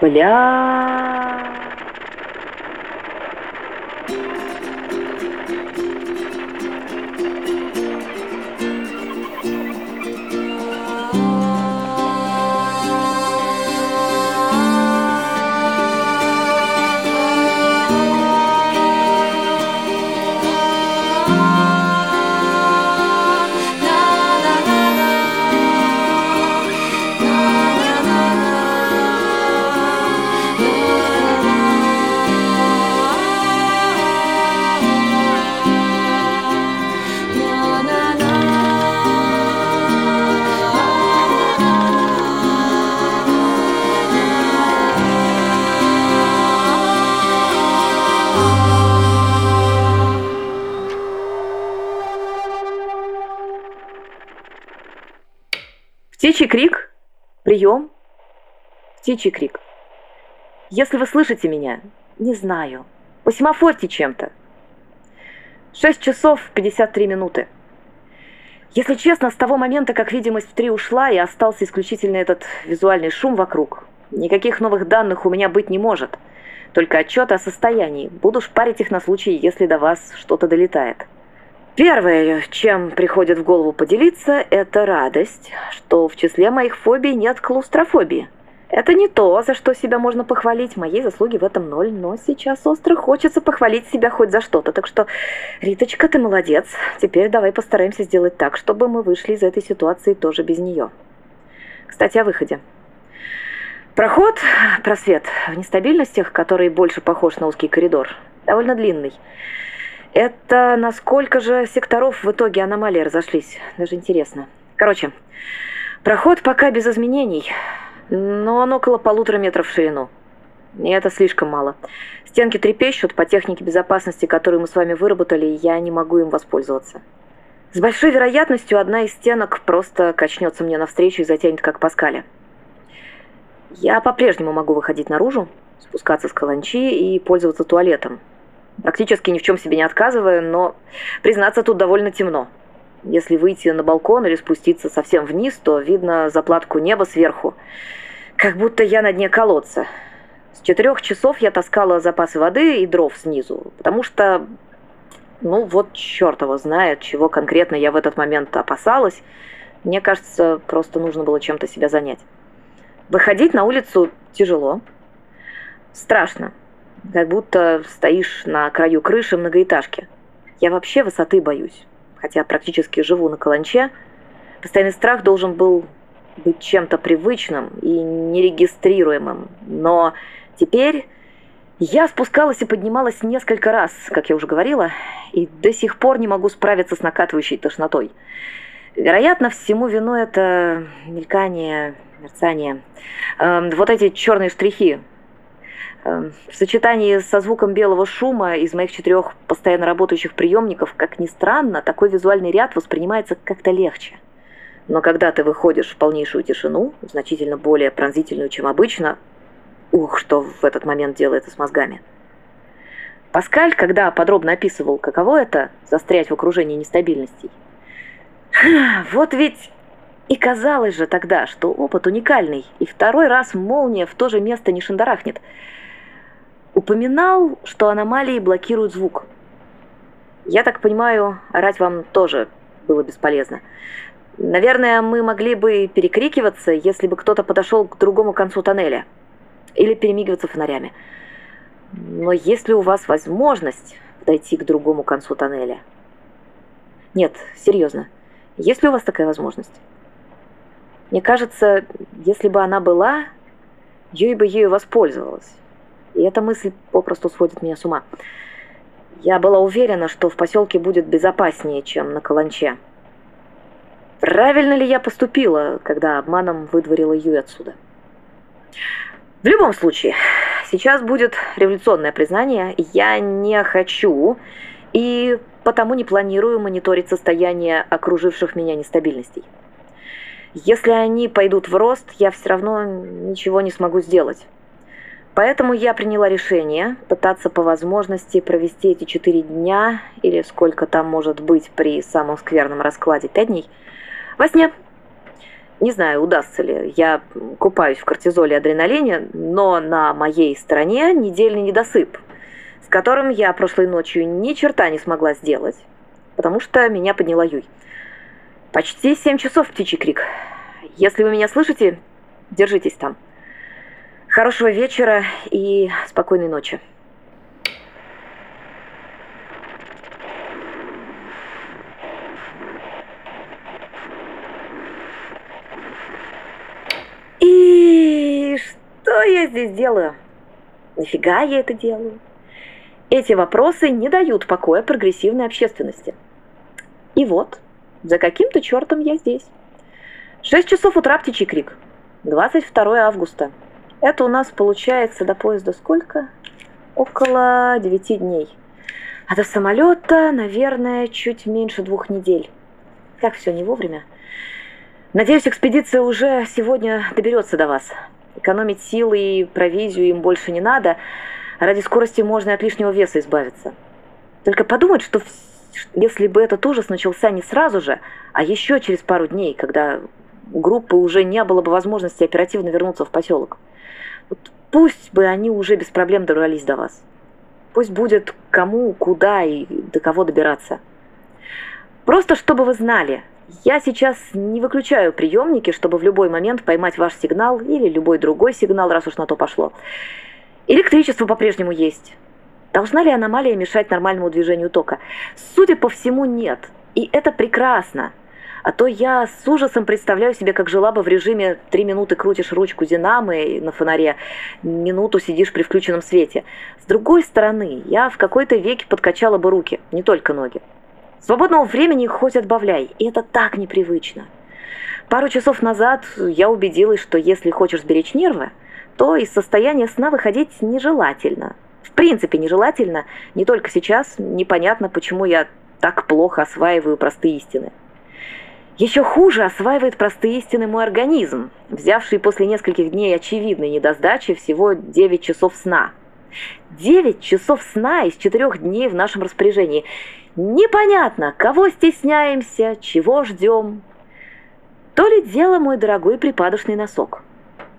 Бля. Птичий крик. Прием. Птичий крик. Если вы слышите меня, не знаю. По семафорте чем-то. 6:53. Если честно, с того момента, как видимость в 3 ушла, и остался исключительно этот визуальный шум вокруг, никаких новых данных у меня быть не может. Только отчеты о состоянии. Буду шпарить их на случай, если до вас что-то долетает. Первое, чем приходит в голову поделиться, это радость, что в числе моих фобий нет клаустрофобии. Это не то, за что себя можно похвалить, моей заслуги в этом 0, но сейчас остро хочется похвалить себя хоть за что-то. Так что, Риточка, ты молодец, теперь давай постараемся сделать так, чтобы мы вышли из этой ситуации тоже без нее. Кстати, о выходе. Проход, просвет в нестабильностях, который больше похож на узкий коридор, довольно длинный. Это на сколько же секторов в итоге аномалии разошлись? Даже интересно. Короче, проход пока без изменений, но он около 1,5 метра в ширину. И это слишком мало. Стенки трепещут, по технике безопасности, которую мы с вами выработали, я не могу им воспользоваться. С большой вероятностью одна из стенок просто качнется мне навстречу и затянет, как Паскаля. Я по-прежнему могу выходить наружу, спускаться с каланчи и пользоваться туалетом. Практически ни в чем себе не отказывая, но, признаться, тут довольно темно. Если выйти на балкон или спуститься совсем вниз, то видно заплатку неба сверху, как будто я на дне колодца. С 4 часов я таскала запасы воды и дров снизу, потому что, ну вот черт его знает, чего конкретно я в этот момент опасалась. Мне кажется, просто нужно было чем-то себя занять. Выходить на улицу тяжело, страшно. Как будто стоишь на краю крыши многоэтажки. Я вообще высоты боюсь, хотя практически живу на каланче. Постоянный страх должен был быть чем-то привычным и нерегистрируемым. Но теперь я спускалась и поднималась несколько раз, как я уже говорила, и до сих пор не могу справиться с накатывающей тошнотой. Вероятно, всему виной это мелькание, мерцание. Вот эти черные штрихи. В сочетании со звуком белого шума из моих 4 постоянно работающих приемников, как ни странно, такой визуальный ряд воспринимается как-то легче. Но когда ты выходишь в полнейшую тишину, значительно более пронзительную, чем обычно, ух, что в этот момент делается с мозгами. Паскаль, когда подробно описывал, каково это – застрять в окружении нестабильностей, вот ведь... И казалось же тогда, что опыт уникальный, и второй раз молния в то же место не шандарахнет. Упоминал, что аномалии блокируют звук. Я так понимаю, орать вам тоже было бесполезно. Наверное, мы могли бы перекрикиваться, если бы кто-то подошел к другому концу тоннеля. Или перемигиваться фонарями. Но есть ли у вас возможность подойти к другому концу тоннеля? Нет, серьезно. Есть ли у вас такая возможность? Мне кажется, если бы она была, Юй бы ею воспользовалась. И эта мысль попросту сводит меня с ума. Я была уверена, что в поселке будет безопаснее, чем на каланче. Правильно ли я поступила, когда обманом выдворила Юй отсюда? В любом случае, сейчас будет революционное признание. Я не хочу и потому не планирую мониторить состояние окруживших меня нестабильностей. Если они пойдут в рост, я все равно ничего не смогу сделать. Поэтому я приняла решение пытаться по возможности провести эти 4 дня, или сколько там может быть при самом скверном раскладе 5 дней, во сне. Не знаю, удастся ли. Я купаюсь в кортизоле и адреналине, но на моей стороне недельный недосып, с которым я прошлой ночью ни черта не смогла сделать, потому что меня подняла Юй. Почти 7 часов «Птичий крик». Если вы меня слышите, держитесь там. Хорошего вечера и спокойной ночи. И что я здесь делаю? Нафига я это делаю? Эти вопросы не дают покоя прогрессивной общественности. И вот, за каким-то чертом я здесь. 6 часов утра «Птичий крик», 22 августа. Это у нас получается до поезда сколько? Около 9 дней. А до самолета, наверное, чуть меньше 2 недель. Как все не вовремя. Надеюсь, экспедиция уже сегодня доберется до вас. Экономить силы и провизию им больше не надо. Ради скорости можно и от лишнего веса избавиться. Только подумать, что если бы этот ужас начался не сразу же, а еще через пару дней, когда у группы уже не было бы возможности оперативно вернуться в поселок. Вот пусть бы они уже без проблем добрались до вас. Пусть будет кому, куда и до кого добираться. Просто чтобы вы знали, я сейчас не выключаю приемники, чтобы в любой момент поймать ваш сигнал или любой другой сигнал, раз уж на то пошло. Электричество по-прежнему есть. Должна ли аномалия мешать нормальному движению тока? Судя по всему, нет. И это прекрасно. А то я с ужасом представляю себе, как жила бы в режиме 3 минуты крутишь ручку динамо на фонаре, минуту сидишь при включенном свете. С другой стороны, я в какой-то веке подкачала бы руки, не только ноги. Свободного времени хоть отбавляй, и это так непривычно. Пару часов назад я убедилась, что если хочешь сберечь нервы, то из состояния сна выходить нежелательно. В принципе, нежелательно, не только сейчас, непонятно, почему я так плохо осваиваю простые истины. Еще хуже осваивает простые истины мой организм, взявший после нескольких дней очевидной недосдачи всего 9 часов сна. 9 часов сна из 4 дней в нашем распоряжении. Непонятно, кого стесняемся, чего ждем. То ли дело мой дорогой припадочный носок.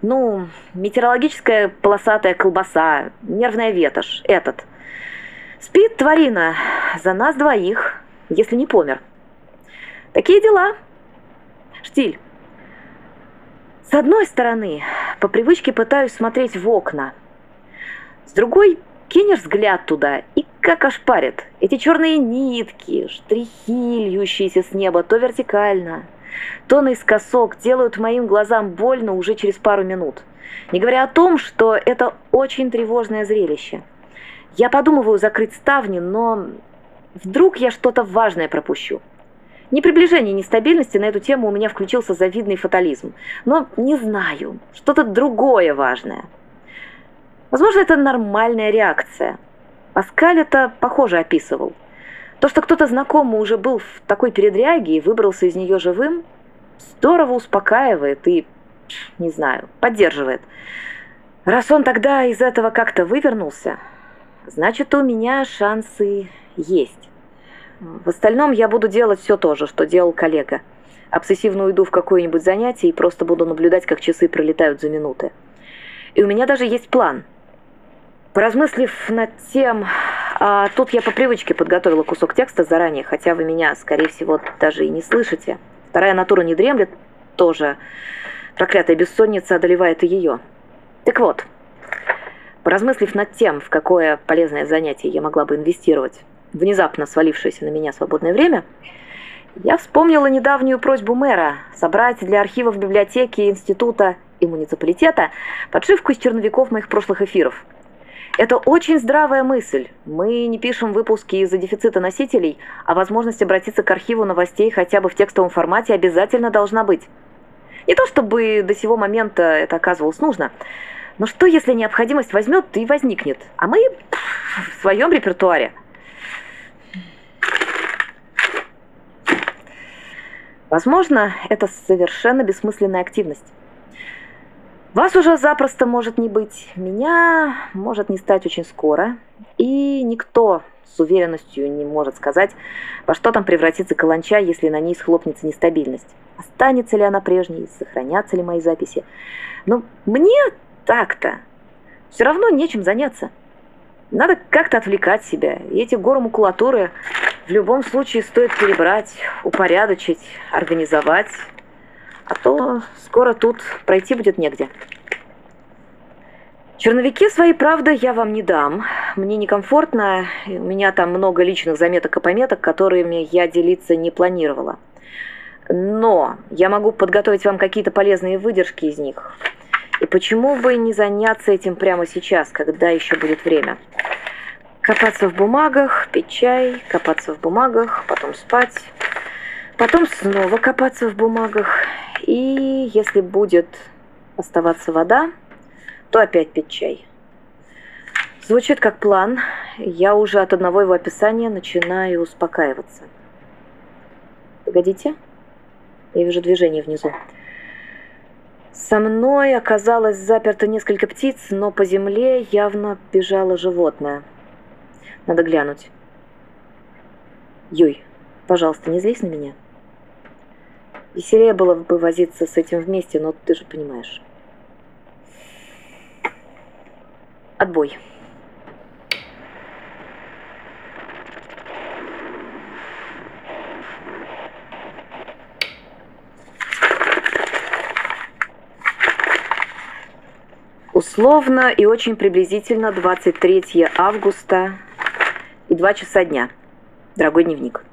Ну, метеорологическая полосатая колбаса, нервная ветошь, этот. Спит тварина за нас двоих, если не помер. Такие дела. Штиль. С одной стороны, по привычке пытаюсь смотреть в окна. С другой, кинешь взгляд туда, и как ошпарит. Эти черные нитки, штрихи, льющиеся с неба, то вертикально, то наискосок, делают моим глазам больно уже через пару минут. Не говоря о том, что это очень тревожное зрелище. Я подумываю закрыть ставни, но вдруг я что-то важное пропущу. Ни приближения, ни стабильности на эту тему у меня включился завидный фатализм. Но не знаю, что-то другое важное. Возможно, это нормальная реакция. Паскаль это, похоже, описывал. То, что кто-то знакомый уже был в такой передряге и выбрался из нее живым, здорово успокаивает и, не знаю, поддерживает. Раз он тогда из этого как-то вывернулся, значит, у меня шансы есть. В остальном я буду делать все то же, что делал коллега. Обсессивно уйду в какое-нибудь занятие и просто буду наблюдать, как часы пролетают за минуты. И у меня даже есть план. Поразмыслив над тем... Тут я по привычке подготовила кусок текста заранее, хотя вы меня, скорее всего, даже и не слышите. Вторая натура не дремлет, тоже проклятая бессонница одолевает и ее. Так вот, поразмыслив над тем, в какое полезное занятие я могла бы инвестировать внезапно свалившееся на меня свободное время, я вспомнила недавнюю просьбу мэра собрать для архивов библиотеки, института и муниципалитета подшивку из черновиков моих прошлых эфиров. Это очень здравая мысль. Мы не пишем выпуски из-за дефицита носителей, а возможность обратиться к архиву новостей хотя бы в текстовом формате обязательно должна быть. Не то чтобы до сего момента это оказывалось нужно, но что, если необходимость возьмет и возникнет, а мы в своем репертуаре. Возможно, это совершенно бессмысленная активность. Вас уже запросто может не быть, меня может не стать очень скоро, и никто, с уверенностью не может сказать, во что там превратится каланча, если на ней схлопнется нестабильность. Останется ли она прежней, сохранятся ли мои записи. Но мне так-то все равно нечем заняться. Надо как-то отвлекать себя. И эти горы макулатуры в любом случае стоит перебрать, упорядочить, организовать. А то скоро тут пройти будет негде. Черновики свои, правда, я вам не дам. Мне некомфортно. У меня там много личных заметок и пометок, которыми я делиться не планировала. Но я могу подготовить вам какие-то полезные выдержки из них. И почему бы не заняться этим прямо сейчас, когда еще будет время? Копаться в бумагах, пить чай, копаться в бумагах, потом спать, потом снова копаться в бумагах. И если будет оставаться вода, то опять пить чай. Звучит как план. Я уже от одного его описания начинаю успокаиваться. Погодите, я вижу движение внизу. Со мной оказалось заперто несколько птиц, но по земле явно бежало животное. Надо глянуть. Юй, пожалуйста, не злись на меня. Веселее было бы возиться с этим вместе, но ты же понимаешь. Отбой. Условно и очень приблизительно 23 августа и 2 часа дня. Дорогой дневник.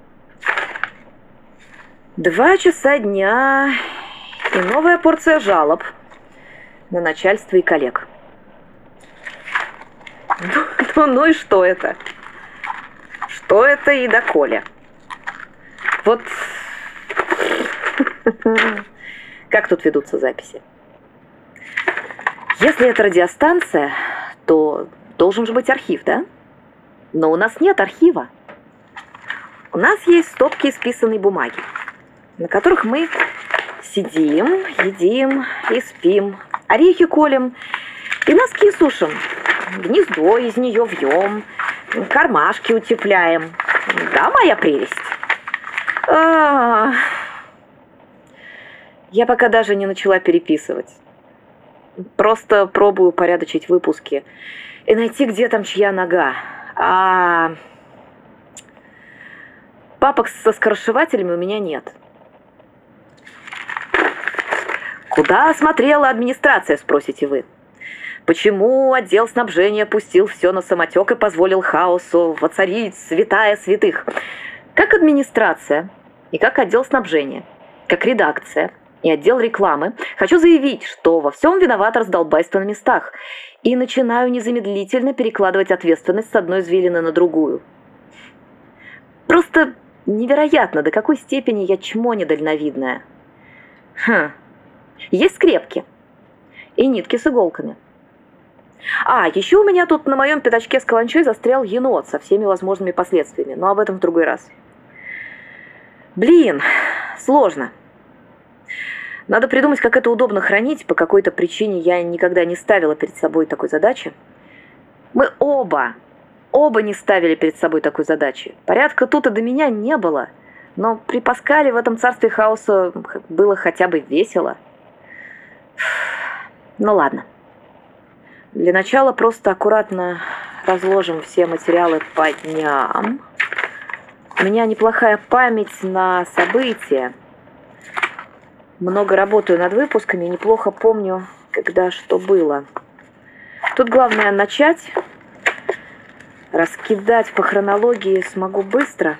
2 часа дня и новая порция жалоб на начальство и коллег. Ну и что это? Что это и доколе? Вот как тут ведутся записи? Если это радиостанция, то должен же быть архив, да? Но у нас нет архива. У нас есть стопки исписанной бумаги, на которых мы сидим, едим и спим, орехи колем и носки сушим, гнездо из нее вьем, кармашки утепляем. Да, моя прелесть? Я пока даже не начала переписывать. Просто пробую порядочить выпуски и найти, где там чья нога. А папок со скоршевателями у меня нет. Куда смотрела администрация, спросите вы? Почему отдел снабжения пустил все на самотек и позволил хаосу воцарить святая святых? Как администрация и как отдел снабжения, как редакция и отдел рекламы, хочу заявить, что во всем виноват раздолбайство на местах, и начинаю незамедлительно перекладывать ответственность с одной извилины на другую. Просто невероятно, до какой степени я чмо недальновидная. Есть скрепки и нитки с иголками. А, еще у меня тут на моем пятачке с каланчой застрял енот со всеми возможными последствиями, но об этом в другой раз. Блин, сложно. Надо придумать, как это удобно хранить. По какой-то причине я никогда не ставила перед собой такой задачи. Мы оба не ставили перед собой такой задачи. Порядка тут и до меня не было. Но при Паскале в этом царстве хаоса было хотя бы весело. Ну ладно. Для начала просто аккуратно разложим все материалы по дням. У меня неплохая память на события. Много работаю над выпусками, неплохо помню, когда что было. Тут главное начать. Раскидать по хронологии смогу быстро.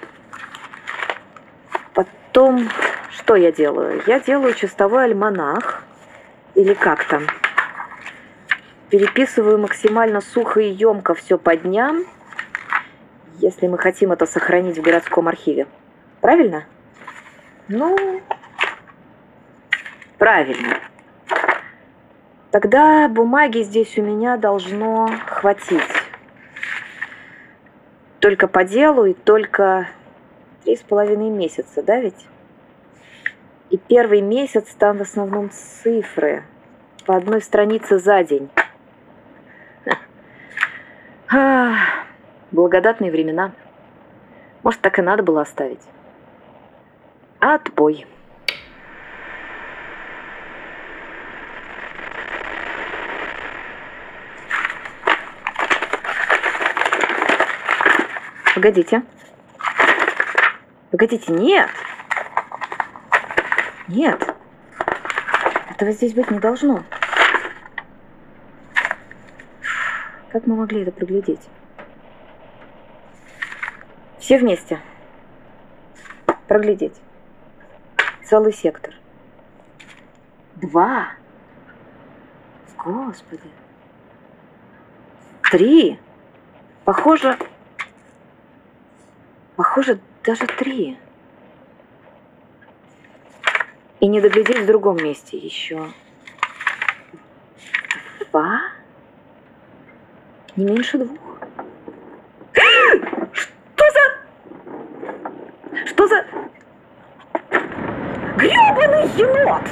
Потом, что я делаю? Я делаю чистовой альманах, или как там. Переписываю максимально сухо и емко все по дням, если мы хотим это сохранить в городском архиве. Правильно? Ну... Правильно. Тогда бумаги здесь у меня должно хватить. Только по делу и только 3,5 месяца, да ведь? И первый месяц там в основном цифры. По одной странице за день. Благодатные времена. Может, так и надо было оставить. Отбой. Погодите. Погодите, нет. Нет. Этого здесь быть не должно. Как мы могли это приглядеть? Все вместе. Проглядеть. Целый сектор. 2. Господи. 3. Похоже, даже 3. И не доглядеть в другом месте еще. 2. Не меньше 2. Что за грёбаный енот?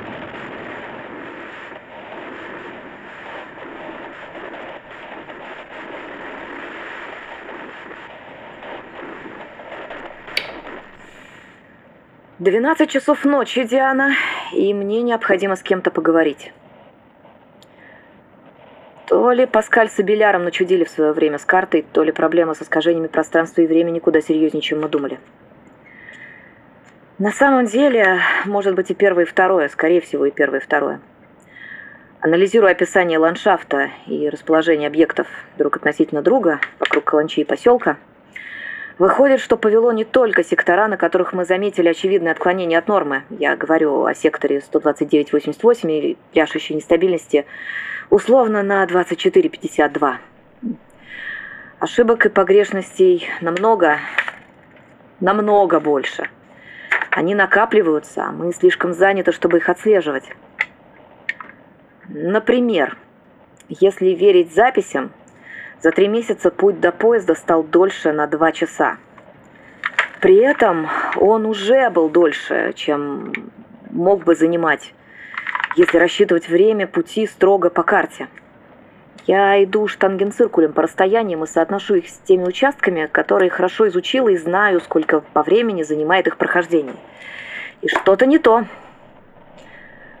– 12 часов ночи, Диана, и мне необходимо с кем-то поговорить. То ли Паскаль с Абеляром начудили в свое время с картой, то ли проблема с искажениями пространства и времени куда серьезнее, чем мы думали. На самом деле, может быть и первое, и второе, скорее всего и первое, и второе. Анализируя описание ландшафта и расположение объектов друг относительно друга вокруг каланчи и поселка, выходит, что повело не только сектора, на которых мы заметили очевидное отклонение от нормы. Я говорю о секторе 129-88 или пляшущей нестабильности, условно на 24-52. Ошибок и погрешностей намного больше. Они накапливаются, а мы слишком заняты, чтобы их отслеживать. Например, если верить записям, за 3 месяца путь до поезда стал дольше на 2 часа. При этом он уже был дольше, чем мог бы занимать, если рассчитывать время пути строго по карте. Я иду штангенциркулем по расстояниям и соотношу их с теми участками, которые хорошо изучила и знаю, сколько по времени занимает их прохождение. И что-то не то.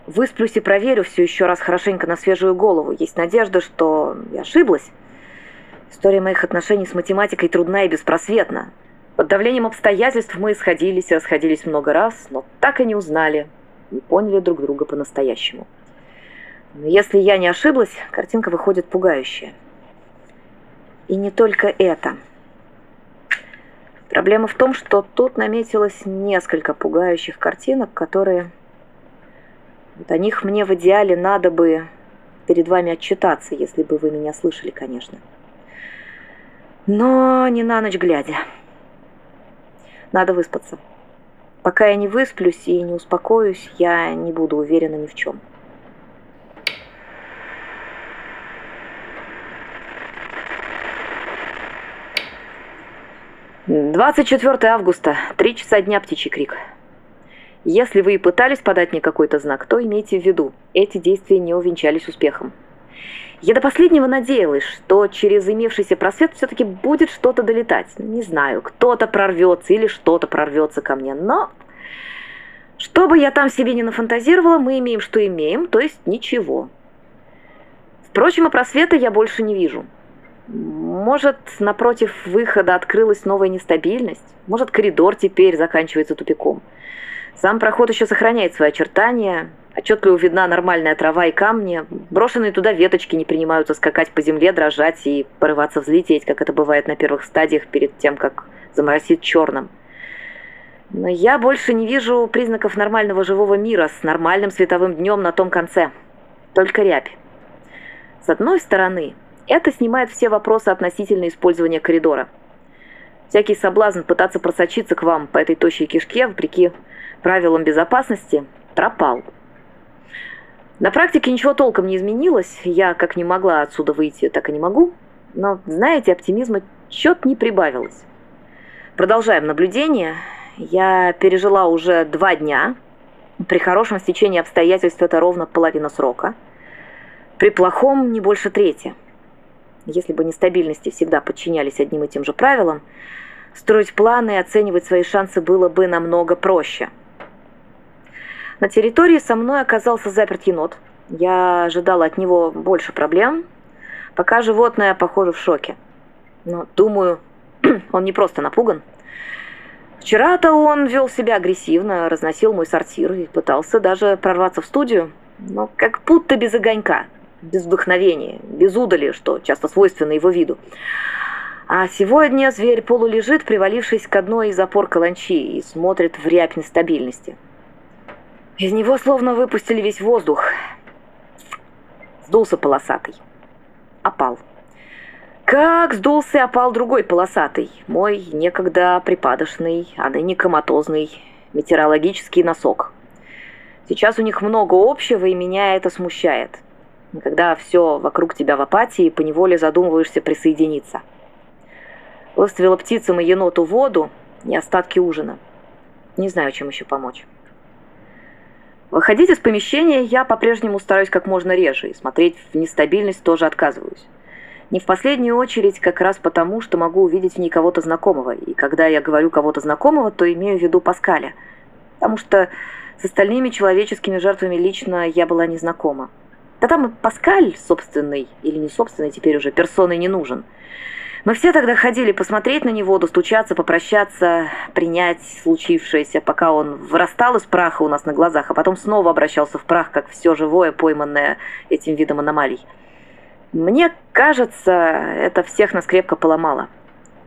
Высплюсь и проверю все еще раз хорошенько на свежую голову. Есть надежда, что я ошиблась. История моих отношений с математикой трудна и беспросветна. Под давлением обстоятельств мы сходились и расходились много раз, но так и не узнали, не поняли друг друга по-настоящему. Но если я не ошиблась, картинка выходит пугающая. И не только это. Проблема в том, что тут наметилось несколько пугающих картинок, которые... Вот о них мне в идеале надо бы перед вами отчитаться, если бы вы меня слышали, конечно. Но не на ночь глядя. Надо выспаться. Пока я не высплюсь и не успокоюсь, я не буду уверена ни в чем. – 24 августа, 3 часа дня, Птичий Крик. Если вы и пытались подать мне какой-то знак, то имейте в виду, эти действия не увенчались успехом. Я до последнего надеялась, что через имевшийся просвет все-таки будет что-то долетать. Не знаю, кто-то прорвется или что-то прорвется ко мне, но... Что бы я там себе не нафантазировала, мы имеем, что имеем, то есть ничего. Впрочем, и просвета я больше не вижу. Может, напротив выхода открылась новая нестабильность? Может, коридор теперь заканчивается тупиком? Сам проход еще сохраняет свои очертания... Отчетливо видна нормальная трава и камни. Брошенные туда веточки не принимаются скакать по земле, дрожать и порываться взлететь, как это бывает на первых стадиях перед тем, как заморосит черным. Но я больше не вижу признаков нормального живого мира с нормальным световым днем на том конце. Только рябь. С одной стороны, это снимает все вопросы относительно использования коридора. Всякий соблазн пытаться просочиться к вам по этой тощей кишке, вопреки правилам безопасности, пропал. На практике ничего толком не изменилось, я как не могла отсюда выйти, так и не могу, но, знаете, оптимизма чё-то не прибавилось. Продолжаем наблюдение. Я пережила уже 2 дня, при хорошем стечении обстоятельств это ровно половина срока. При плохом не больше трети. Если бы нестабильности всегда подчинялись одним и тем же правилам, строить планы и оценивать свои шансы было бы намного проще. На территории со мной оказался заперт енот. Я ожидала от него больше проблем, пока животное, похоже, в шоке. Но, думаю, он не просто напуган. Вчера-то он вел себя агрессивно, разносил мой сортир и пытался даже прорваться в студию, но как будто без огонька, без вдохновения, без удали, что часто свойственно его виду. А сегодня зверь полулежит, привалившись к одной из опор каланчи, и смотрит в рябь нестабильности. Из него словно выпустили весь воздух. Сдулся полосатый. Опал. Как сдулся и опал другой полосатый, мой некогда припадочный, а ныне коматозный метеорологический носок. Сейчас у них много общего, и меня это смущает. Когда все вокруг тебя в апатии, поневоле задумываешься присоединиться. Выставила птицам и еноту воду и остатки ужина. Не знаю, чем еще помочь. Выходить из помещения я по-прежнему стараюсь как можно реже, и смотреть в нестабильность тоже отказываюсь. Не в последнюю очередь как раз потому, что могу увидеть в ней кого-то знакомого. И когда я говорю кого-то знакомого, то имею в виду Паскаля. Потому что с остальными человеческими жертвами лично я была не знакома. Да там и Паскаль собственный, или не собственный, теперь уже персоной не нужен. Мы все тогда ходили посмотреть на него, достучаться, попрощаться, принять случившееся, пока он вырастал из праха у нас на глазах, а потом снова обращался в прах, как все живое, пойманное этим видом аномалий. Мне кажется, это всех нас крепко поломало.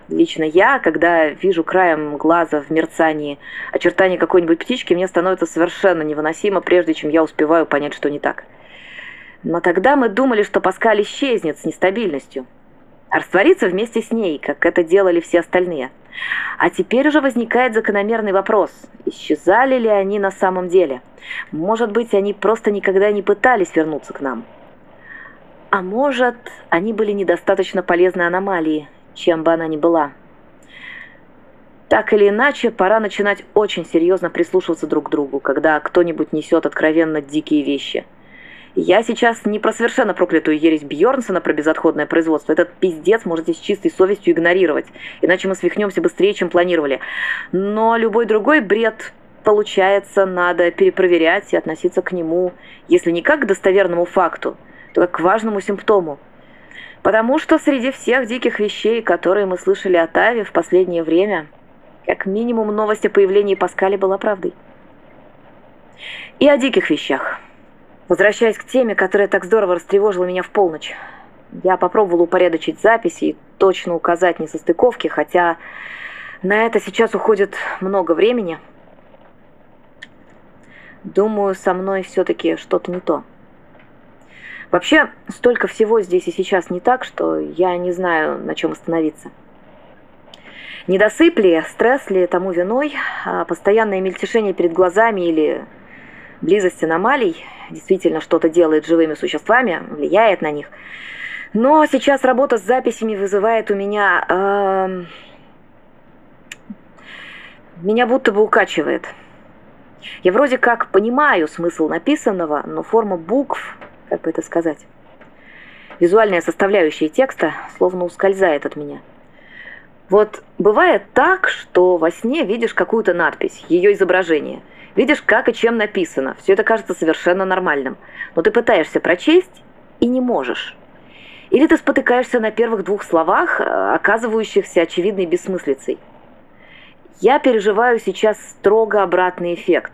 Лично я, когда вижу краем глаза в мерцании очертания какой-нибудь птички, мне становится совершенно невыносимо, прежде чем я успеваю понять, что не так. Но тогда мы думали, что Паскаль исчезнет с нестабильностью, а растворится вместе с ней, как это делали все остальные. А теперь уже возникает закономерный вопрос, исчезали ли они на самом деле? Может быть, они просто никогда не пытались вернуться к нам? А может, они были недостаточно полезны аномалии, чем бы она ни была. Так или иначе, пора начинать очень серьезно прислушиваться друг к другу, когда кто-нибудь несет откровенно дикие вещи. Я сейчас не про совершенно проклятую ересь Бьёрнсона про безотходное производство. Этот пиздец можете с чистой совестью игнорировать, иначе мы свихнемся быстрее, чем планировали. Но любой другой бред... Получается, надо перепроверять и относиться к нему, если не как к достоверному факту, то как к важному симптому. Потому что среди всех диких вещей, которые мы слышали от Ави в последнее время, как минимум новость о появлении Паскаля была правдой. И о диких вещах. Возвращаясь к теме, которая так здорово растревожила меня в полночь, я попробовала упорядочить записи и точно указать несостыковки, хотя на это сейчас уходит много времени. Думаю, со мной все-таки что-то не то. Вообще, столько всего здесь и сейчас не так, что я не знаю, на чем остановиться. Недосып ли, стресс ли тому виной, постоянное мельтешение перед глазами или близость аномалий действительно что-то делает живыми существами, влияет на них. Но сейчас работа с записями вызывает у меня... Меня будто бы укачивает. Я вроде как понимаю смысл написанного, но форма букв, как бы это сказать, визуальная составляющая текста словно ускользает от меня. Вот бывает так, что во сне видишь какую-то надпись, ее изображение, видишь, как и чем написано, все это кажется совершенно нормальным, но ты пытаешься прочесть и не можешь. Или ты спотыкаешься на первых двух словах, оказывающихся очевидной бессмыслицей. Я переживаю сейчас строго обратный эффект.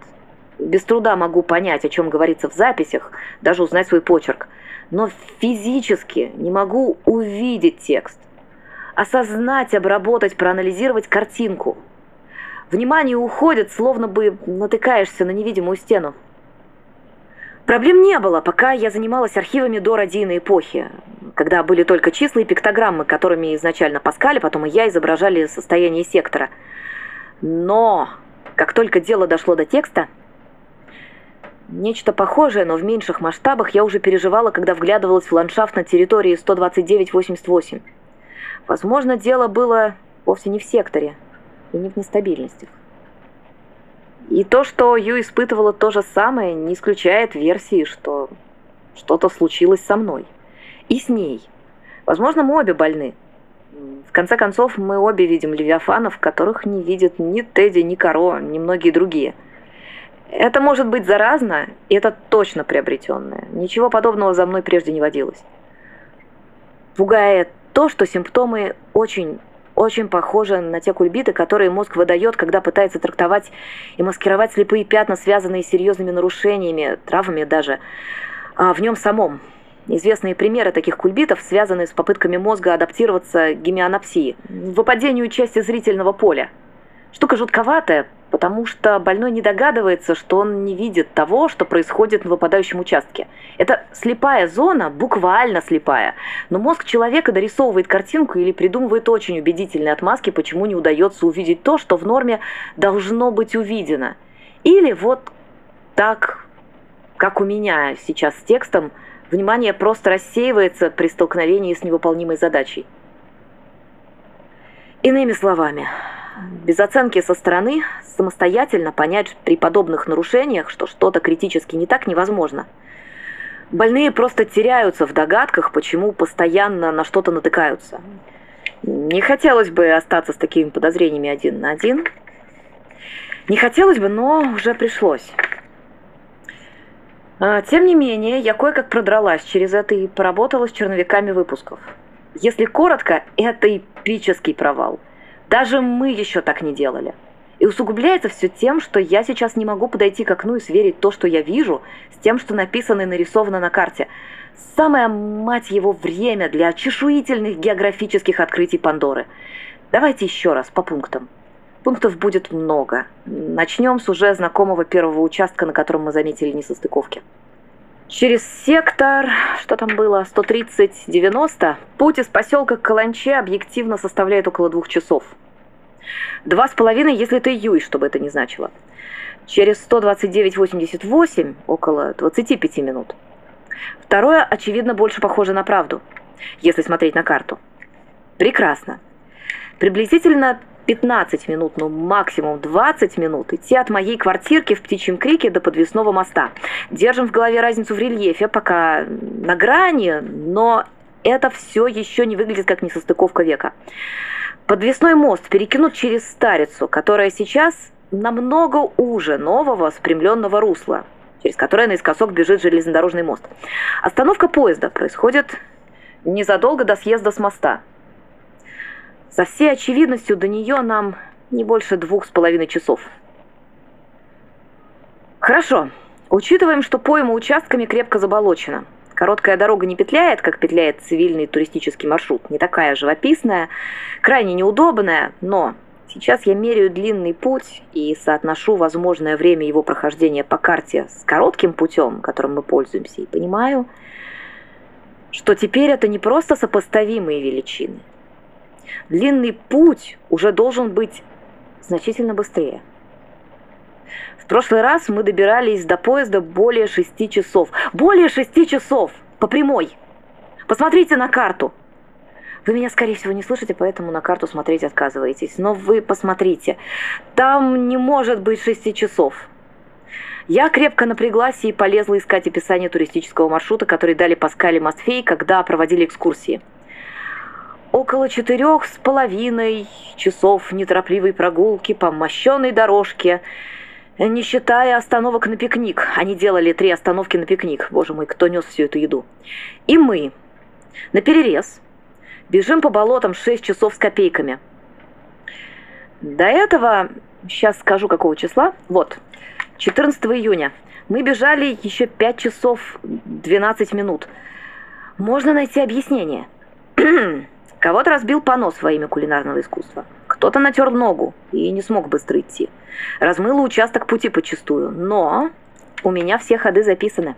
Без труда могу понять, о чем говорится в записях, даже узнать свой почерк. Но физически не могу увидеть текст, осознать, обработать, проанализировать картинку. Внимание уходит, словно бы натыкаешься на невидимую стену. Проблем не было, пока я занималась архивами до радийной эпохи, когда были только числа и пиктограммы, которыми изначально Паскаль, потом и я изображали состояние сектора. Но, как только дело дошло до текста, нечто похожее, но в меньших масштабах, я уже переживала, когда вглядывалась в ландшафт на территории 129-88. Возможно, дело было вовсе не в секторе и не в нестабильностях. И то, что Юй испытывала то же самое, не исключает версии, что Что-то случилось со мной. И с ней. Возможно, мы обе больны. В конце концов, мы обе видим левиафанов, которых не видят ни Тедди, ни Каро, ни многие другие. Это может быть заразно, и это точно приобретенное. Ничего подобного за мной прежде не водилось. Пугает то, что симптомы очень похожи на те кульбиты, которые мозг выдает, когда пытается трактовать и маскировать слепые пятна, связанные с серьезными нарушениями, травмами даже, в нем самом. Известные примеры таких кульбитов, связанные с попытками мозга адаптироваться к гемианапсии, выпадению части зрительного поля. Штука жутковатая, потому что больной не догадывается, что он не видит того, что происходит на выпадающем участке. Это слепая зона, буквально слепая, но мозг человека дорисовывает картинку или придумывает очень убедительные отмазки, почему не удается увидеть то, что в норме должно быть увидено. Или вот так, как у меня сейчас с текстом, внимание просто рассеивается при столкновении с невыполнимой задачей. Иными словами, без оценки со стороны самостоятельно понять при подобных нарушениях, что что-то критически не так, невозможно. Больные просто теряются в догадках, почему постоянно на что-то натыкаются. Не хотелось бы остаться с такими подозрениями один на один. Не хотелось бы, но уже пришлось. Тем не менее, я кое-как продралась через это и поработала с черновиками выпусков. Если коротко, это эпический провал. Даже мы еще так не делали. И усугубляется все тем, что я сейчас не могу подойти к окну и сверить то, что я вижу, с тем, что написано и нарисовано на карте. Самое, мать его, время для чешуительных географических открытий Пандоры. Давайте еще раз по пунктам. Пунктов будет много. Начнем с уже знакомого первого участка, на котором мы заметили несостыковки. Через сектор, что там было, 130-90, путь из поселка к Каланче объективно составляет около 2 часов. 2,5, если ты Юй, чтобы это не значило. Через 129-88 около 25 минут. Второе, очевидно, больше похоже на правду, если смотреть на карту. Прекрасно. Приблизительно 15 минут, ну максимум 20 минут идти от моей квартирки в Птичьем Крике до подвесного моста. Держим в голове разницу в рельефе, пока на грани, но это все еще не выглядит как несостыковка века. Подвесной мост перекинут через Старицу, которая сейчас намного уже нового спрямленного русла, через которое наискосок бежит железнодорожный мост. Остановка поезда происходит незадолго до съезда с моста. Со всей очевидностью до нее нам не больше 2,5 часов. Хорошо. Учитываем, что пойма участками крепко заболочена. Короткая дорога не петляет, как петляет цивильный туристический маршрут. Не такая живописная, крайне неудобная, но сейчас я меряю длинный путь и соотношу возможное время его прохождения по карте с коротким путем, которым мы пользуемся, и понимаю, что теперь это не просто сопоставимые величины. Длинный путь уже должен быть значительно быстрее. В прошлый раз мы добирались до поезда более 6 часов. Более 6 часов! По прямой! Посмотрите на карту! Вы меня, скорее всего, не слышите, поэтому на карту смотреть отказываетесь. Но вы посмотрите. Там не может быть 6 часов. Я крепко напряглась и полезла искать описание туристического маршрута, который дали Паскаль и Мосфей, когда проводили экскурсии. Около 4,5 часов неторопливой прогулки по мощенной дорожке, не считая остановок на пикник. Они делали 3 остановки на пикник. Боже мой, кто нес всю эту еду? И мы наперерез бежим по болотам 6 часов с копейками. До этого, сейчас скажу какого числа, вот, 14 июня. Мы бежали еще 5 часов 12 минут. Можно найти объяснение. Кого-то разбил понос во имя кулинарного искусства. Кто-то натер ногу и не смог быстро идти. Размыло участок пути подчистую. Но у меня все ходы записаны.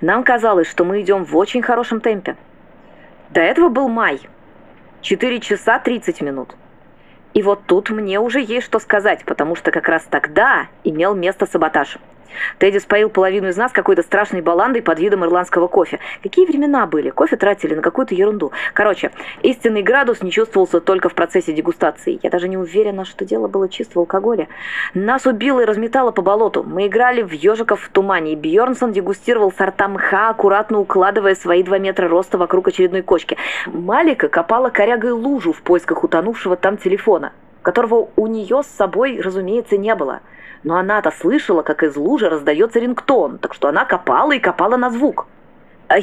Нам казалось, что мы идем в очень хорошем темпе. До этого был май. 4 часа 30 минут. И вот тут мне уже есть что сказать, потому что как раз тогда имел место саботаж. Тедди споил половину из нас какой-то страшной баландой под видом ирландского кофе. Какие времена были? Кофе тратили на какую-то ерунду. Короче, истинный градус не чувствовался только в процессе дегустации. Я даже не уверена, что дело было чисто в алкоголе. Нас убило и разметало по болоту. Мы играли в ежиков в тумане, и Бьёрнсон дегустировал сорта мха, аккуратно укладывая свои 2 метра роста вокруг очередной кочки. Малика копала корягой лужу в поисках утонувшего там телефона, которого у нее с собой, разумеется, не было. Но она-то слышала, как из лужи раздается рингтон, так что она копала и копала на звук.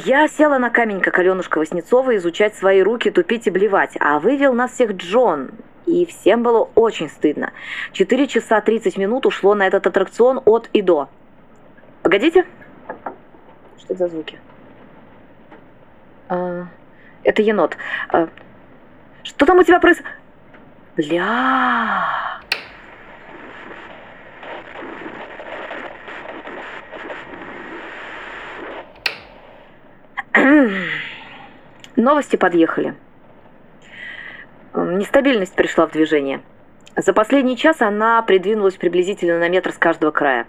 Я села на камень, как Аленушка Васнецова, изучать свои руки, тупить и блевать, а вывел нас всех Джон, и всем было очень стыдно. 4 часа 30 минут ушло на этот аттракцион от и до. Погодите. Что это за звуки? Это енот. Что там у тебя происходит? Бля... Новости подъехали. Нестабильность пришла в движение. За последний час она придвинулась приблизительно на метр с каждого края.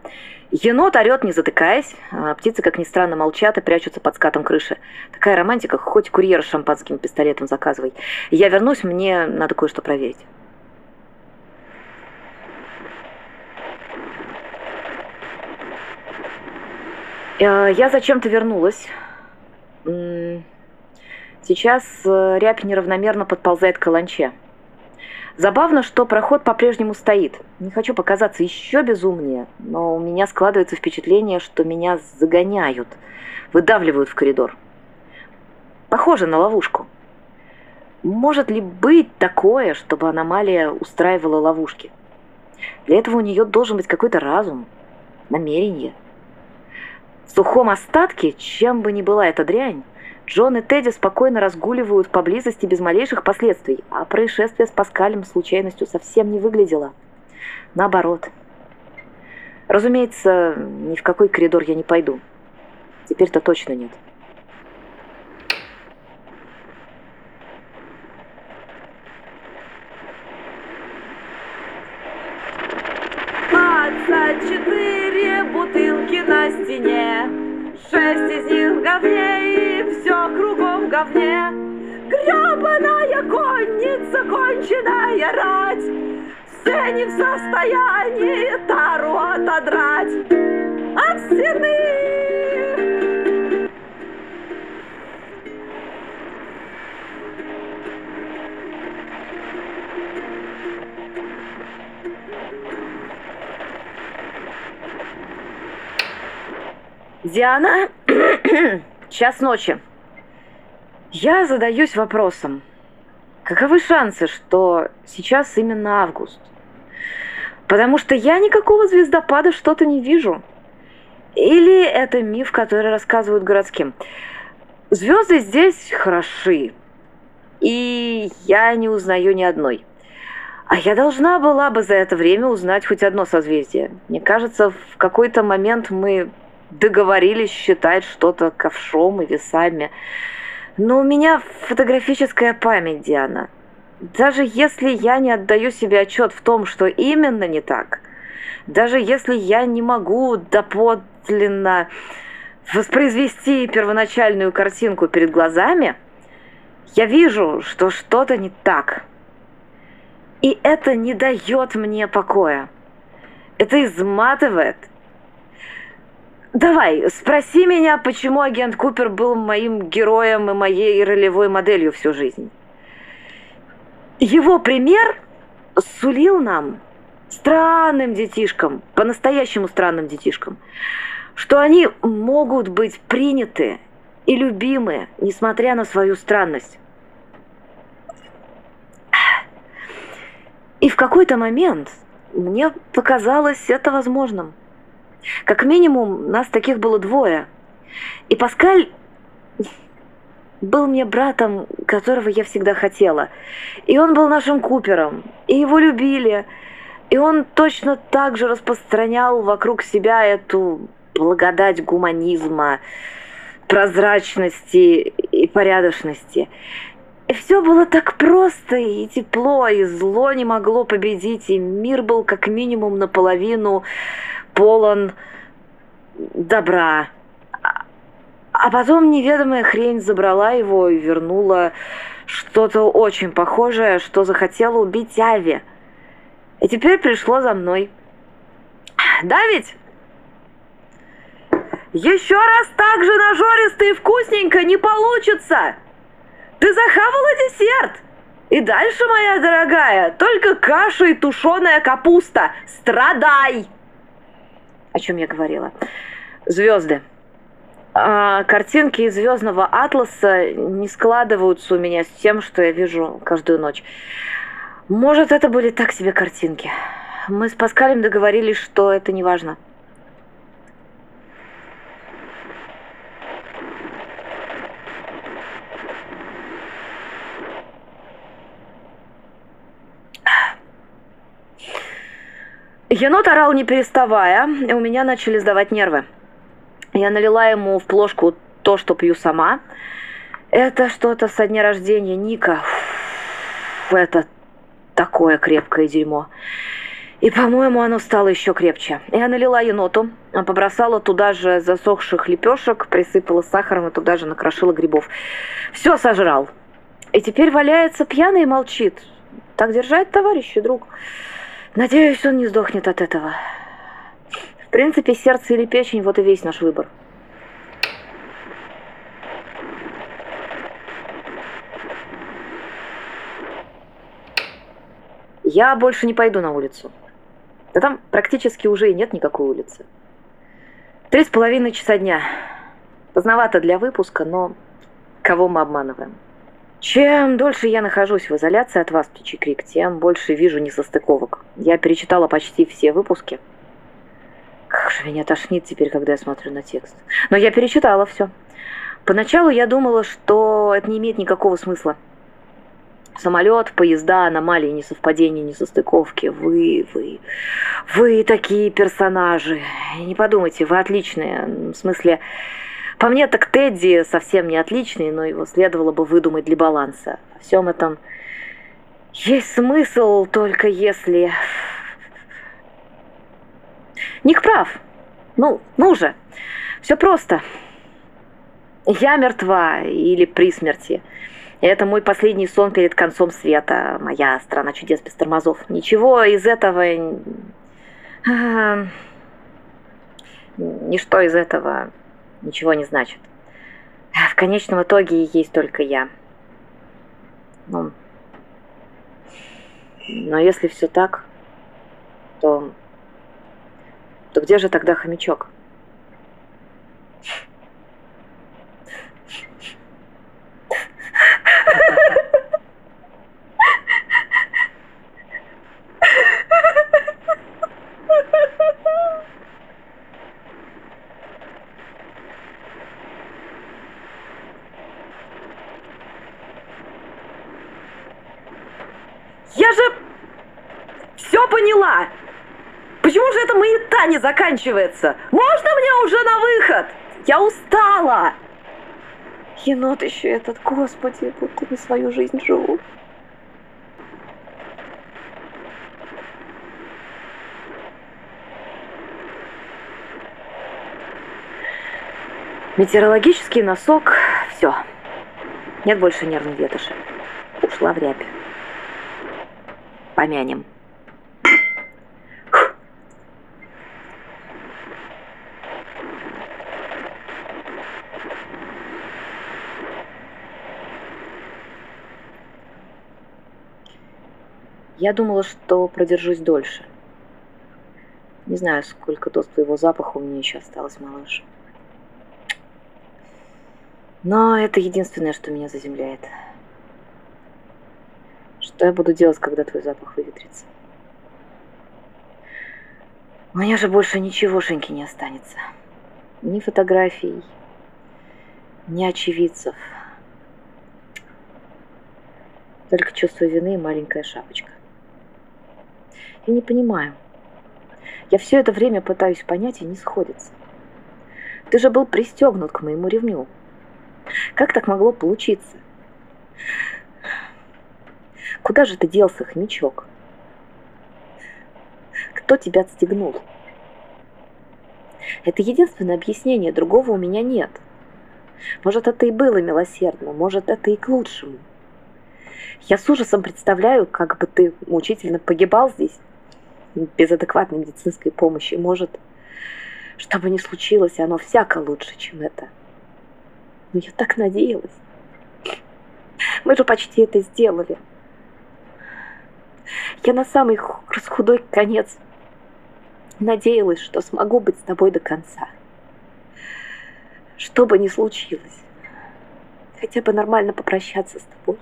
Енот орет, не затыкаясь, а птицы, как ни странно, молчат и прячутся под скатом крыши. Такая романтика, хоть курьера с шампанским пистолетом заказывай. Я вернусь, мне надо кое-что проверить. Я зачем-то вернулась. Сейчас рябь неравномерно подползает к каланче. Забавно, что проход по-прежнему стоит. Не хочу показаться еще безумнее, но у меня складывается впечатление, что меня загоняют, выдавливают в коридор. Похоже на ловушку. Может ли быть такое, чтобы аномалия устраивала ловушки? Для этого у нее должен быть какой-то разум, намерение. В сухом остатке, чем бы ни была эта дрянь, Джон и Тедди спокойно разгуливают поблизости без малейших последствий, а происшествие с Паскалем случайностью совсем не выглядело. Наоборот. Разумеется, ни в какой коридор я не пойду. Теперь-то точно нет. На стене 6 из них в говне, и все кругом в говне. Гребаная конница, конченая рать, все не в состоянии тару отодрать от стены. Диана, час ночи. Я задаюсь вопросом, каковы шансы, что сейчас именно август? Потому что я никакого звездопада что-то не вижу. Или это миф, который рассказывают городским. Звезды здесь хороши, и я не узнаю ни одной. А я должна была бы за это время узнать хоть одно созвездие. Мне кажется, в какой-то момент мы... договорились считать что-то ковшом и весами. Но у меня фотографическая память, Диана. Даже если я не отдаю себе отчет в том, что именно не так, даже если я не могу доподлинно воспроизвести первоначальную картинку перед глазами, я вижу, что что-то не так. И это не дает мне покоя. Это изматывает. Давай, спроси меня, почему агент Купер был моим героем и моей ролевой моделью всю жизнь. Его пример сулил нам, странным детишкам, по-настоящему странным детишкам, что они могут быть приняты и любимы, несмотря на свою странность. И в какой-то момент мне показалось это возможным. Как минимум, нас таких было 2. И Паскаль был мне братом, которого я всегда хотела. И он был нашим Купером, и его любили. И он точно так же распространял вокруг себя эту благодать гуманизма, прозрачности и порядочности. И все было так просто и тепло, и зло не могло победить, и мир был как минимум наполовину полон добра. А потом неведомая хрень забрала его и вернула что-то очень похожее, что захотела убить Ави. И теперь пришло за мной. Да ведь? Еще раз так же нажористо и вкусненько не получится. Ты захавала десерт. И дальше, моя дорогая, только каша и тушеная капуста. Страдай! О чем я говорила? Звезды. Картинки из «Звездного Атласа» не складываются у меня с тем, что я вижу каждую ночь. Может, это были так себе картинки. Мы с Паскалем договорились, что это не важно. Енот орал не переставая, и у меня начали сдавать нервы. Я налила ему в плошку то, что пью сама. Это что-то со дня рождения Ника. Это такое крепкое дерьмо. И, по-моему, оно стало еще крепче. Я налила еноту, побросала туда же засохших лепешек, присыпала сахаром и туда же накрошила грибов. Все сожрал. И теперь валяется пьяный и молчит. Так держать, товарищ и друг. Надеюсь, он не сдохнет от этого. В принципе, сердце или печень – вот и весь наш выбор. Я больше не пойду на улицу. Да там практически уже и нет никакой улицы. 3,5 часа дня. Поздновато для выпуска, но кого мы обманываем? Чем дольше я нахожусь в изоляции от вас, Птичий Крик, тем больше вижу несостыковок. Я перечитала почти все выпуски. Как же меня тошнит теперь, когда я смотрю на текст. Но я перечитала все. Поначалу я думала, что это не имеет никакого смысла. Самолет, поезда, аномалии, несовпадения, несостыковки. Вы такие персонажи. Не подумайте, вы отличные. В смысле, по мне так Тедди совсем не отличный, но его следовало бы выдумать для баланса. Во всем этом есть смысл, только если... Ник прав. Ну же. Все просто. Я мертва или при смерти. Это мой последний сон перед концом света. Моя страна чудес без тормозов. Ничего из этого... Ничто из этого ничего не значит. В конечном итоге есть только я. Но если все так, то где же тогда хомячок? Я же все поняла! Почему же эта маята не заканчивается? Можно мне уже на выход? Я устала! Енот еще этот, господи, будто не свою жизнь живу. Метеорологический носок, все. Нет больше нервной ветоши. Ушла в рябь. Помянем. Я думала, что продержусь дольше. Не знаю, сколько доз твоего запаха у меня еще осталось, малыш. Но это единственное, что меня заземляет. Что я буду делать, когда твой запах выветрится? У меня же больше ничегошеньки не останется. Ни фотографий, ни очевидцев. Только чувство вины и маленькая шапочка. Я не понимаю. Я все это время пытаюсь понять, и не сходится. Ты же был пристегнут к моему ремню. Как так могло получиться? Куда же ты делся, хомячок? Кто тебя отстегнул? Это единственное объяснение, другого у меня нет. Может, это и было милосердно, может, это и к лучшему. Я с ужасом представляю, как бы ты мучительно погибал здесь без адекватной медицинской помощи. Может, что бы ни случилось, оно всяко лучше, чем это. Но я так надеялась. Мы же почти это сделали. Я на самый расхудой конец надеялась, что смогу быть с тобой до конца. Что бы ни случилось, хотя бы нормально попрощаться с тобой.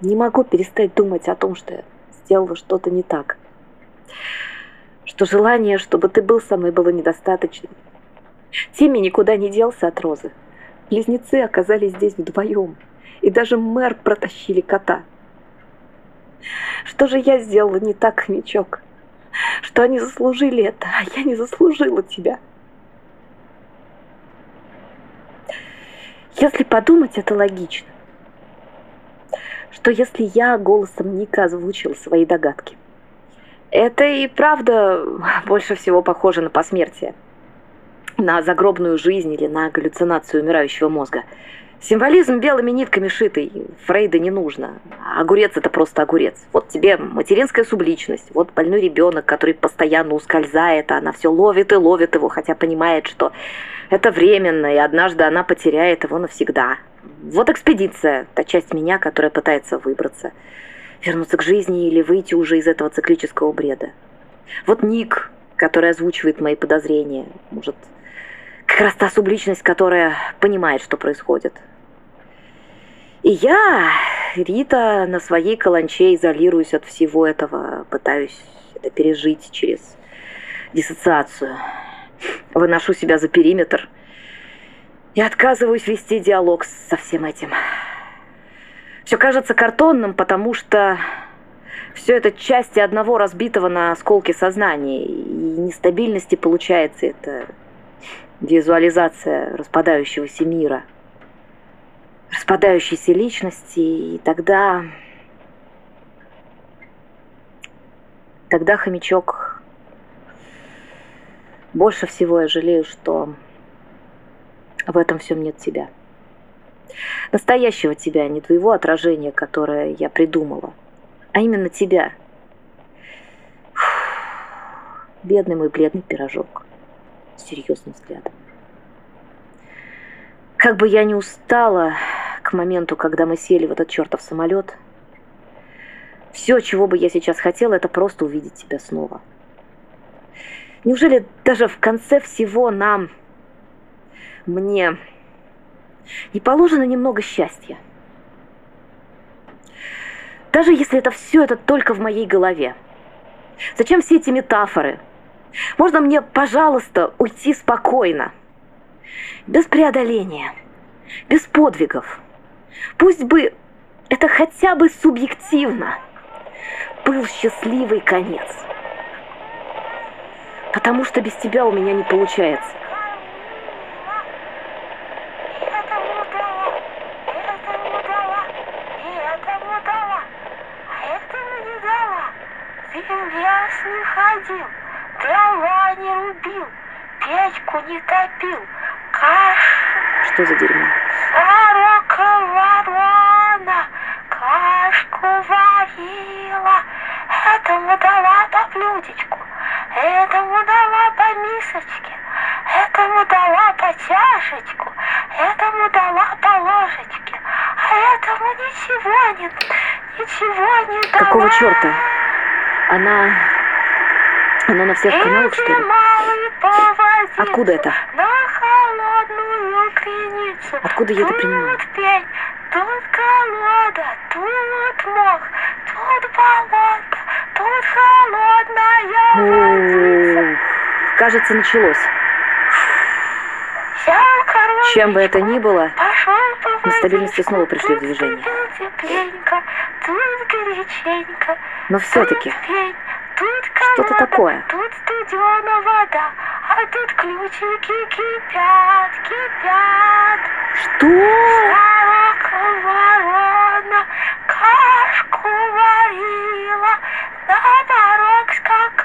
Не могу перестать думать о том, что я сделала что-то не так. Что желание, чтобы ты был со мной, было недостаточно. Тимми никуда не делся от Розы. Близнецы оказались здесь вдвоем. И даже мэр протащили кота. Что же я сделала не так, хомячок? Что они заслужили это, а я не заслужила тебя. Если подумать, это логично. Что если я голосом Ника озвучила свои догадки? Это и правда больше всего похоже на посмертие. На загробную жизнь или на галлюцинацию умирающего мозга. Символизм белыми нитками шитый, Фрейда не нужно. Огурец — это просто огурец. Вот тебе материнская субличность, вот больной ребенок, который постоянно ускользает, а она все ловит и ловит его, хотя понимает, что это временно, и однажды она потеряет его навсегда. Вот экспедиция, та часть меня, которая пытается выбраться, вернуться к жизни или выйти уже из этого циклического бреда. Вот Ник, который озвучивает мои подозрения, может... Как раз та субличность, которая понимает, что происходит. И я, Рита, на своей каланче изолируюсь от всего этого, пытаюсь это пережить через диссоциацию. Выношу себя за периметр и отказываюсь вести диалог со всем этим. Все кажется картонным, потому что все это части одного разбитого на осколки сознания. И нестабильности получается это... Визуализация распадающегося мира, распадающейся личности, и тогда, хомячок, больше всего я жалею, что в этом всем нет тебя. Настоящего тебя, не твоего отражения, которое я придумала, а именно тебя. Фух, бедный мой бледный пирожок. Серьезным взглядом. Как бы я ни устала к моменту, когда мы сели в этот чертов самолет, все, чего бы я сейчас хотела, это просто увидеть тебя снова. Неужели даже в конце всего мне не положено немного счастья? Даже если это все, это только в моей голове. Зачем все эти метафоры? Можно мне, пожалуйста, уйти спокойно, без преодоления, без подвигов. Пусть бы это хотя бы субъективно был счастливый конец. Потому что без тебя у меня не получается. Не топил. Кашу. Что за дерьмо? Сорока ворона кашку варила. Этому дала по блюдечку, этому дала по мисочке, этому дала по чашечку, этому дала по ложечке, а этому ничего не дала. Какого черта? Она на всех каналах, что ли? Откуда это? На холодную криницу. Откуда я это принимаю? Тут пень, тут колода, тут мох, тут болото, тут холодная водица. Кажется, началось. Чем бы это ни было, нестабильности снова пришли в движение. Но все-таки что-то такое. Тут студеная вода. А тут ключики кипят. Что? Сорока ворона кашку варила, на порог скакала.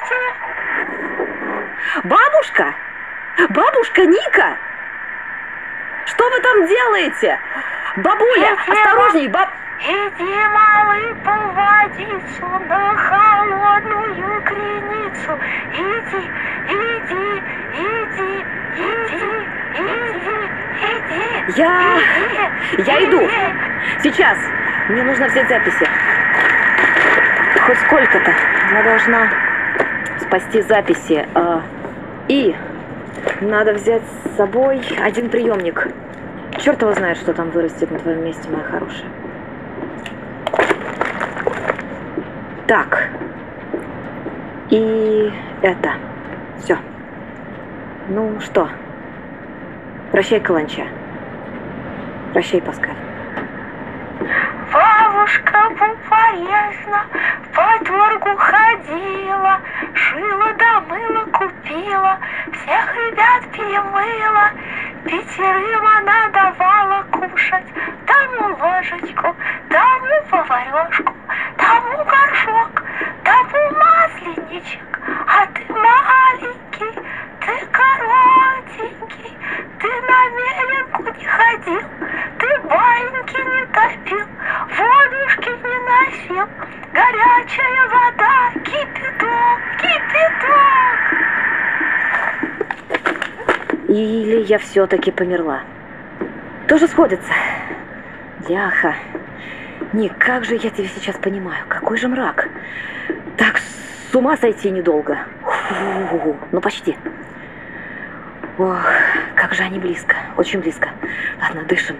Здрасте! Бабушка! Бабушка Ника! Что вы там делаете? Бабуля, иди, осторожней, Иди, малый, поводицу на холодную криницу. Иди. Я иду. Сейчас. Мне нужно взять записи. Хоть сколько-то. Я должна спасти записи. И надо взять с собой один приемник. Черт его знает, что там вырастет на твоем месте, моя хорошая. Так. И это. Все. Ну что? Прощай, Каланча. Прощай, Паскаль. Бабушка Пупорезна по дворгу ходила, шила да мыла купила, всех ребят перемыла, пятерым она давала кушать, тому ложечку, тому поварешку, тому горшок, тому масленичек, а ты маленький, ты коротенький, ты на меленку не ходил, ты баньки не топил, водушки не носил, горячая вода, кипяток, кипяток. Или я все-таки померла. Тоже сходится. Дяха. Ник, как же я тебя сейчас понимаю, какой же мрак. Так с ума сойти недолго. Фу, ну почти. Ох, как же они близко, очень близко. Ладно, дышим.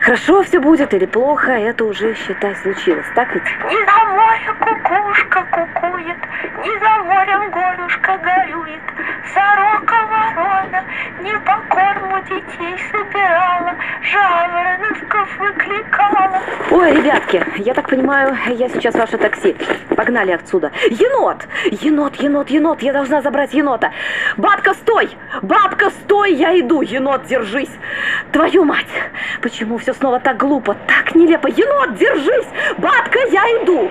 Хорошо все будет или плохо, это уже, считай, случилось, так ведь? Не за морем кукушка кукует, не за морем горюшка горюет. Сорока ворона не по корму детей собирала, жаворонков выкликала. Ой, ребятки, я так понимаю, я сейчас ваше такси. Погнали отсюда. Енот! Енот, я должна забрать енота. Бабка, стой, я иду. Енот, держись. Твою мать, почему все снова так глупо, так нелепо? Енот, держись. Бабка, я иду.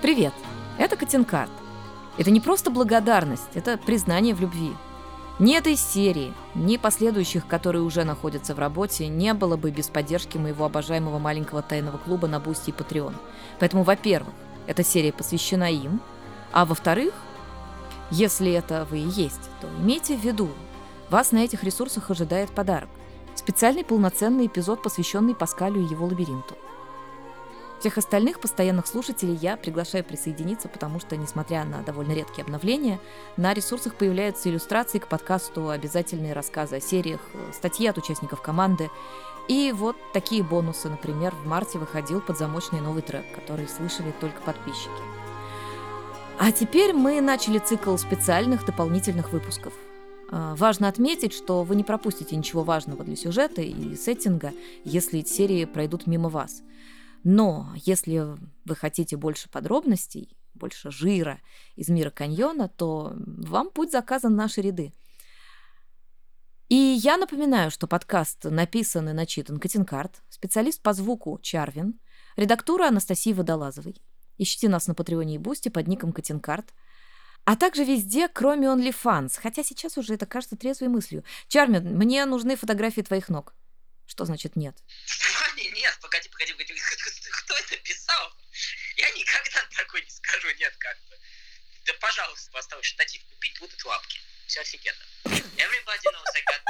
Привет, это Катинкарт. Это не просто благодарность, это признание в любви. Ни этой серии, ни последующих, которые уже находятся в работе, не было бы без поддержки моего обожаемого маленького тайного клуба на Бусти и Патреон. Поэтому, во-первых, эта серия посвящена им, а во-вторых, если это вы и есть, то имейте в виду, вас на этих ресурсах ожидает подарок. Специальный полноценный эпизод, посвященный Паскалю и его лабиринту. Всех остальных постоянных слушателей я приглашаю присоединиться, потому что, несмотря на довольно редкие обновления, на ресурсах появляются иллюстрации к подкасту, обязательные рассказы о сериях, статьи от участников команды. И вот такие бонусы. Например, в марте выходил подзамочный новый трек, который слышали только подписчики. А теперь мы начали цикл специальных дополнительных выпусков. Важно отметить, что вы не пропустите ничего важного для сюжета и сеттинга, если эти серии пройдут мимо вас. Но если вы хотите больше подробностей, больше жира из мира каньона, то вам путь заказан в наши ряды. И я напоминаю, что подкаст написан и начитан Катинкарт, специалист по звуку Чарвин, редактура Анастасии Водолазовой. Ищите нас на Патреоне и Бусти под ником Катинкарт. А также везде, кроме OnlyFans. Хотя сейчас уже это кажется трезвой мыслью. Чарвин, мне нужны фотографии твоих ног. Что значит нет? Нет, погоди. Кто это писал? Я никогда такой не скажу, нет, как-то. Да, пожалуйста, поставь штатив, купить будут лапки. Все офигенно. Everybody knows I got